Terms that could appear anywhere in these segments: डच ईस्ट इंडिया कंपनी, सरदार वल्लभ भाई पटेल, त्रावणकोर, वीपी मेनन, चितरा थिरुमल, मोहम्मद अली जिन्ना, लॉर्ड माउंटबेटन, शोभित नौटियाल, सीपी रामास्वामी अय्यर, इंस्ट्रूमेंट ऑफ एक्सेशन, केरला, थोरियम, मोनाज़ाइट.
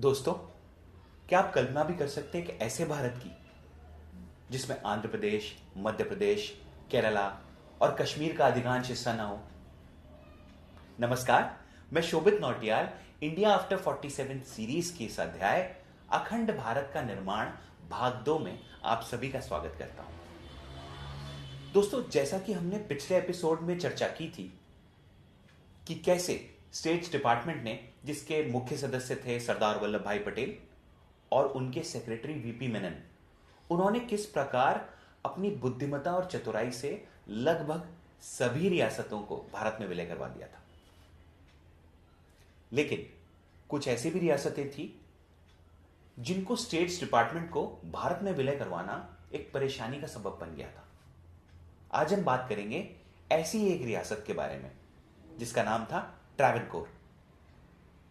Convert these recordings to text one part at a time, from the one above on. दोस्तों, क्या आप कल्पना भी कर सकते हैं कि ऐसे भारत की जिसमें आंध्र प्रदेश, मध्य प्रदेश, केरला और कश्मीर का अधिकांश हिस्सा ना हो। नमस्कार, मैं शोभित नौटियाल India after 47 series के इस अध्याय अखंड भारत का निर्माण भाग 2 में आप सभी का स्वागत करता हूं। दोस्तों, जैसा कि हमने पिछले एपिसोड में चर्चा की थी कि कैसे स्टेट्स डिपार्टमेंट ने, जिसके मुख्य सदस्य थे सरदार वल्लभ भाई पटेल और उनके सेक्रेटरी वीपी मेनन, उन्होंने किस प्रकार अपनी बुद्धिमत्ता और चतुराई से लगभग सभी रियासतों को भारत में विलय करवा दिया था। लेकिन कुछ ऐसी भी रियासतें थी जिनको स्टेट्स डिपार्टमेंट को भारत में विलय करवाना एक परेशानी का सबब बन गया था। आज हम बात करेंगे ऐसी एक रियासत के बारे में जिसका नाम था त्रावणकोर।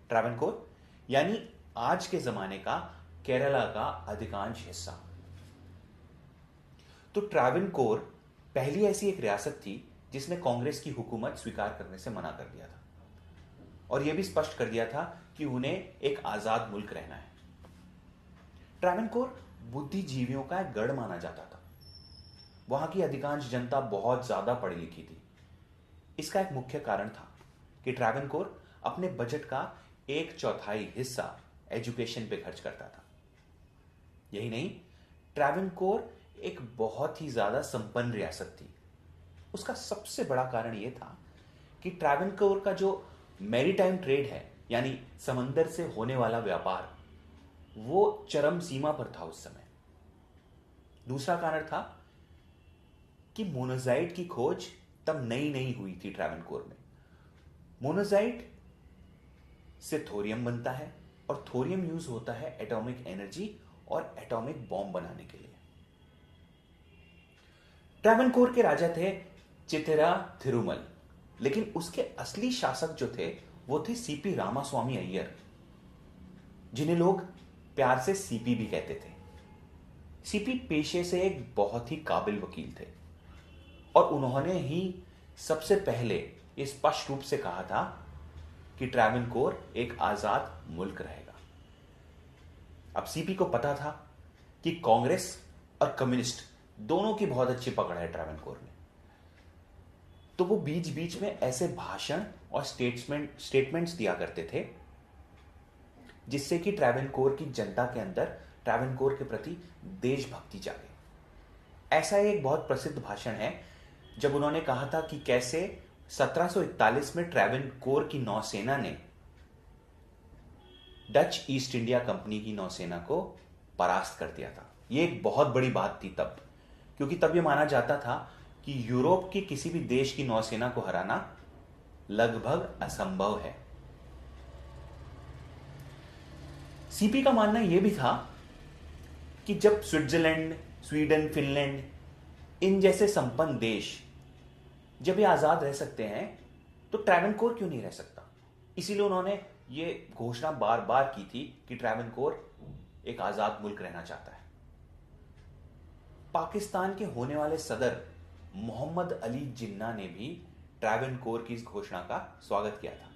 त्रावणकोर यानी आज के जमाने का केरला का अधिकांश हिस्सा। तो त्रावणकोर पहली ऐसी एक रियासत थी जिसने कांग्रेस की हुकूमत स्वीकार करने से मना कर दिया था और यह भी स्पष्ट कर दिया था कि उन्हें एक आजाद मुल्क रहना है। त्रावणकोर बुद्धिजीवियों का एक गढ़ माना जाता था। वहां की अधिकांश जनता बहुत ज्यादा पढ़ी लिखी थी। इसका एक मुख्य कारण था कि त्रावणकोर अपने बजट का 1/4 हिस्सा एजुकेशन पे खर्च करता था। यही नहीं, त्रावणकोर एक बहुत ही ज्यादा संपन्न रियासत थी। उसका सबसे बड़ा कारण यह था कि त्रावणकोर का जो मैरीटाइम ट्रेड है, यानी समंदर से होने वाला व्यापार, वो चरम सीमा पर था उस समय। दूसरा कारण था कि मोनाज़ाइट की खोज तब नई नई हुई थी त्रावणकोर में। मोनाज़ाइट से थोरियम बनता है और थोरियम यूज होता है एटॉमिक एनर्जी और एटॉमिक बॉम्ब बनाने के लिए। त्रावणकोर के राजा थे चितरा थिरुमल, लेकिन उसके असली शासक जो थे वो थे सीपी रामास्वामी अय्यर, जिन्हें लोग प्यार से सीपी भी कहते थे। सीपी पेशे से एक बहुत ही काबिल वकील थे और उन्होंने ही सबसे पहले स्पष्ट रूप से कहा था कि त्रावणकोर एक आजाद मुल्क रहेगा। अब सीपी को पता था कि कांग्रेस और कम्युनिस्ट दोनों की बहुत अच्छी पकड़ है त्रावणकोर में, तो वो बीच बीच में ऐसे भाषण और स्टेटमेंट्स दिया करते थे जिससे कि त्रावणकोर की जनता के अंदर त्रावणकोर के प्रति देशभक्ति जागे। ऐसा एक बहुत प्रसिद्ध भाषण है जब उन्होंने कहा था कि कैसे 1741 में त्रावणकोर की नौसेना ने डच ईस्ट इंडिया कंपनी की नौसेना को परास्त कर दिया था। ये एक बहुत बड़ी बात थी तब, क्योंकि तब ये माना जाता था कि यूरोप की किसी भी देश की नौसेना को हराना लगभग असंभव है। सीपी का मानना यह भी था कि जब स्विट्जरलैंड, स्वीडन, फिनलैंड, इन जैसे संपन्न देश जब ये आजाद रह सकते हैं तो त्रावणकोर क्यों नहीं रह सकता। इसीलिए उन्होंने ये घोषणा बार बार की थी कि त्रावणकोर एक आजाद मुल्क रहना चाहता है। पाकिस्तान के होने वाले सदर मोहम्मद अली जिन्ना ने भी त्रावणकोर की इस घोषणा का स्वागत किया था।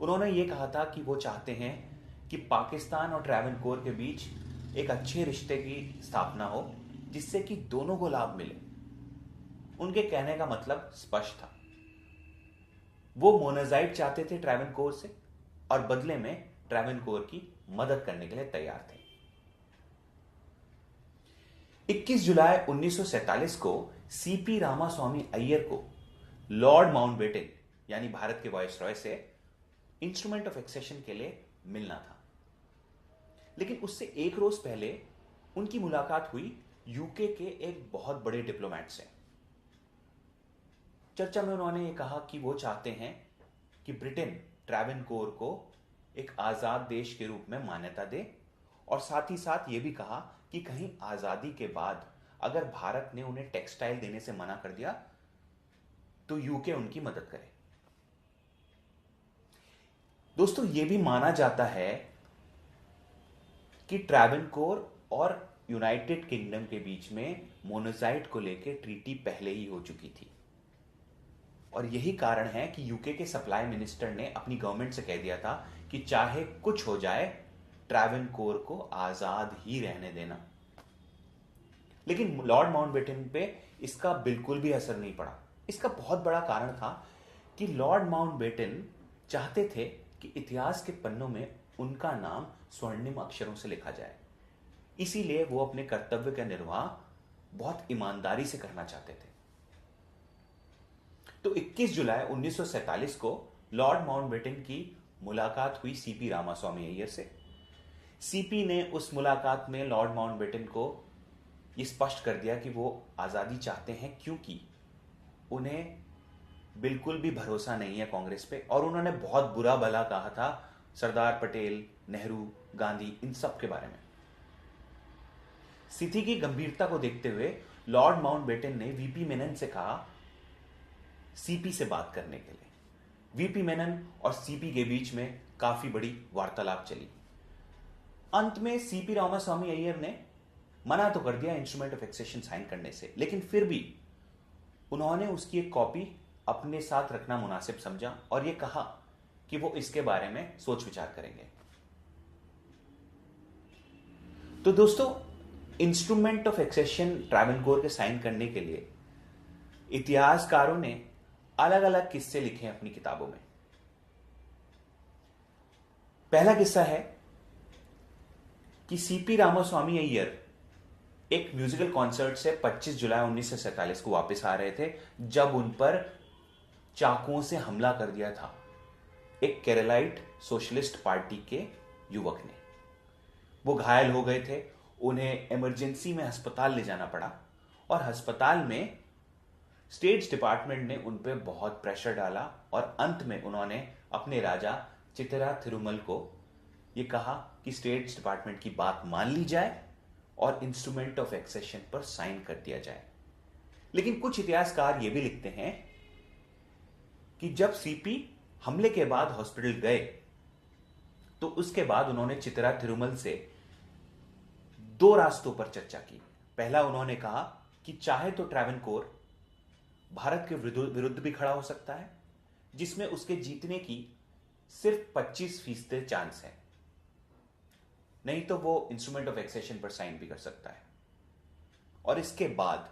उन्होंने ये कहा था कि वो चाहते हैं कि पाकिस्तान और त्रावणकोर के बीच एक अच्छे रिश्ते की स्थापना हो जिससे कि दोनों को लाभ मिले। उनके कहने का मतलब स्पष्ट था। वो मोनाज़ाइट चाहते थे त्रावणकोर से और बदले में त्रावणकोर की मदद करने के लिए तैयार थे। 21 जुलाई 1947 को सीपी रामास्वामी अय्यर को लॉर्ड माउंटबेटन यानी भारत के वायसरॉय से इंस्ट्रूमेंट ऑफ एक्सेशन के लिए मिलना था, लेकिन उससे एक रोज पहले उनकी मुलाकात हुई यूके के एक बहुत बड़े डिप्लोमेट से। चर्चा में उन्होंने ये कहा कि वो चाहते हैं कि ब्रिटेन त्रावणकोर को एक आजाद देश के रूप में मान्यता दे और साथ ही साथ ये भी कहा कि कहीं आजादी के बाद अगर भारत ने उन्हें टेक्सटाइल देने से मना कर दिया तो यूके उनकी मदद करे। दोस्तों, ये भी माना जाता है कि त्रावणकोर और यूनाइटेड किंगडम के बीच में मोनाज़ाइट को लेकर ट्रीटी पहले ही हो चुकी थी और यही कारण है कि यूके के सप्लाई मिनिस्टर ने अपनी गवर्नमेंट से कह दिया था कि चाहे कुछ हो जाए त्रावणकोर को आजाद ही रहने देना। लेकिन लॉर्ड माउंटबेटन पे इसका बिल्कुल भी असर नहीं पड़ा। इसका बहुत बड़ा कारण था कि लॉर्ड माउंटबेटन चाहते थे कि इतिहास के पन्नों में उनका नाम स्वर्णिम अक्षरों से लिखा जाए, इसीलिए वो अपने कर्तव्य का निर्वाह बहुत ईमानदारी से करना चाहते थे। तो 21 जुलाई 1947 को लॉर्ड माउंटबेटन की मुलाकात हुई सीपी रामास्वामी अय्यर से। सीपी ने उस मुलाकात में लॉर्ड माउंटबेटन को ये स्पष्ट कर दिया कि वो आज़ादी चाहते हैं क्योंकि उन्हें बिल्कुल भी भरोसा नहीं है कांग्रेस पे, और उन्होंने बहुत बुरा भला कहा था सरदार पटेल, नेहरू, गांधी, इन सब के बारे में। स्थिति की गंभीरता को देखते हुए लॉर्ड माउंटबेटन ने वीपी मेनन से कहा सीपी से बात करने के लिए। वीपी मेनन और सीपी के बीच में काफी बड़ी वार्तालाप चली। अंत में सीपी रामास्वामी अय्यर ने मना तो कर दिया इंस्ट्रूमेंट ऑफ एक्सेशन साइन करने से, लेकिन फिर भी उन्होंने उसकी एक कॉपी अपने साथ रखना मुनासिब समझा और यह कहा कि वो इसके बारे में सोच विचार करेंगे। तो दोस्तों, इंस्ट्रूमेंट ऑफ एक्सेशन त्रावणकोर के साइन करने के लिए इतिहासकारों ने अलग अलग किस्से लिखे हैं अपनी किताबों में। पहला किस्सा है कि सीपी रामास्वामी अय्यर एक म्यूजिकल कॉन्सर्ट से 25 जुलाई 1947 को वापस आ रहे थे जब उन पर चाकुओं से हमला कर दिया था एक केरलाइट सोशलिस्ट पार्टी के युवक ने। वो घायल हो गए थे, उन्हें इमरजेंसी में अस्पताल ले जाना पड़ा और अस्पताल में स्टेट्स डिपार्टमेंट ने उन पर बहुत प्रेशर डाला और अंत में उन्होंने अपने राजा चितरा थिरुमल को ये कहा कि स्टेट्स डिपार्टमेंट की बात मान ली जाए और इंस्ट्रूमेंट ऑफ एक्सेशन पर साइन कर दिया जाए। लेकिन कुछ इतिहासकार ये भी लिखते हैं कि जब सीपी हमले के बाद हॉस्पिटल गए तो उसके बाद उन्होंने चितरा थिरुमल से दो रास्तों पर चर्चा की। पहला, उन्होंने कहा कि चाहे तो त्रावणकोर भारत के विरुद्ध भी खड़ा हो सकता है जिसमें उसके जीतने की सिर्फ 25% चांस है, नहीं तो वो इंस्ट्रूमेंट ऑफ एक्सेशन पर साइन भी कर सकता है। और इसके बाद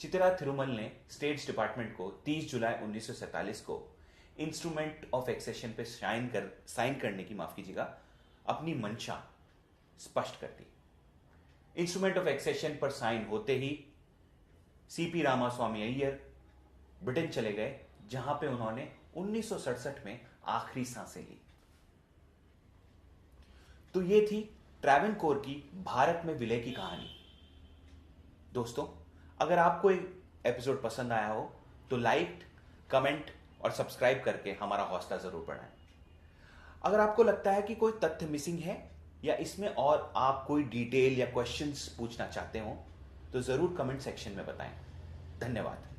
चितरा थिरुमल ने स्टेट्स डिपार्टमेंट को 30 जुलाई 1947 को इंस्ट्रूमेंट ऑफ एक्सेशन पर साइन करने की अपनी मंशा स्पष्ट कर दी। इंस्ट्रूमेंट ऑफ एक्सेशन पर साइन होते ही सीपी रामास्वामी अय्यर ब्रिटेन चले गए, जहां पे उन्होंने 1967 में आखिरी सांसें ली। तो ये थी त्रावणकोर की भारत में विलय की कहानी। दोस्तों, अगर आपको एक एपिसोड पसंद आया हो तो लाइक, कमेंट और सब्सक्राइब करके हमारा हौसला जरूर बढ़ाएं। अगर आपको लगता है कि कोई तथ्य मिसिंग है या इसमें और आप कोई डिटेल या क्वेश्चंस पूछना चाहते हो तो जरूर कमेंट सेक्शन में बताएं। धन्यवाद।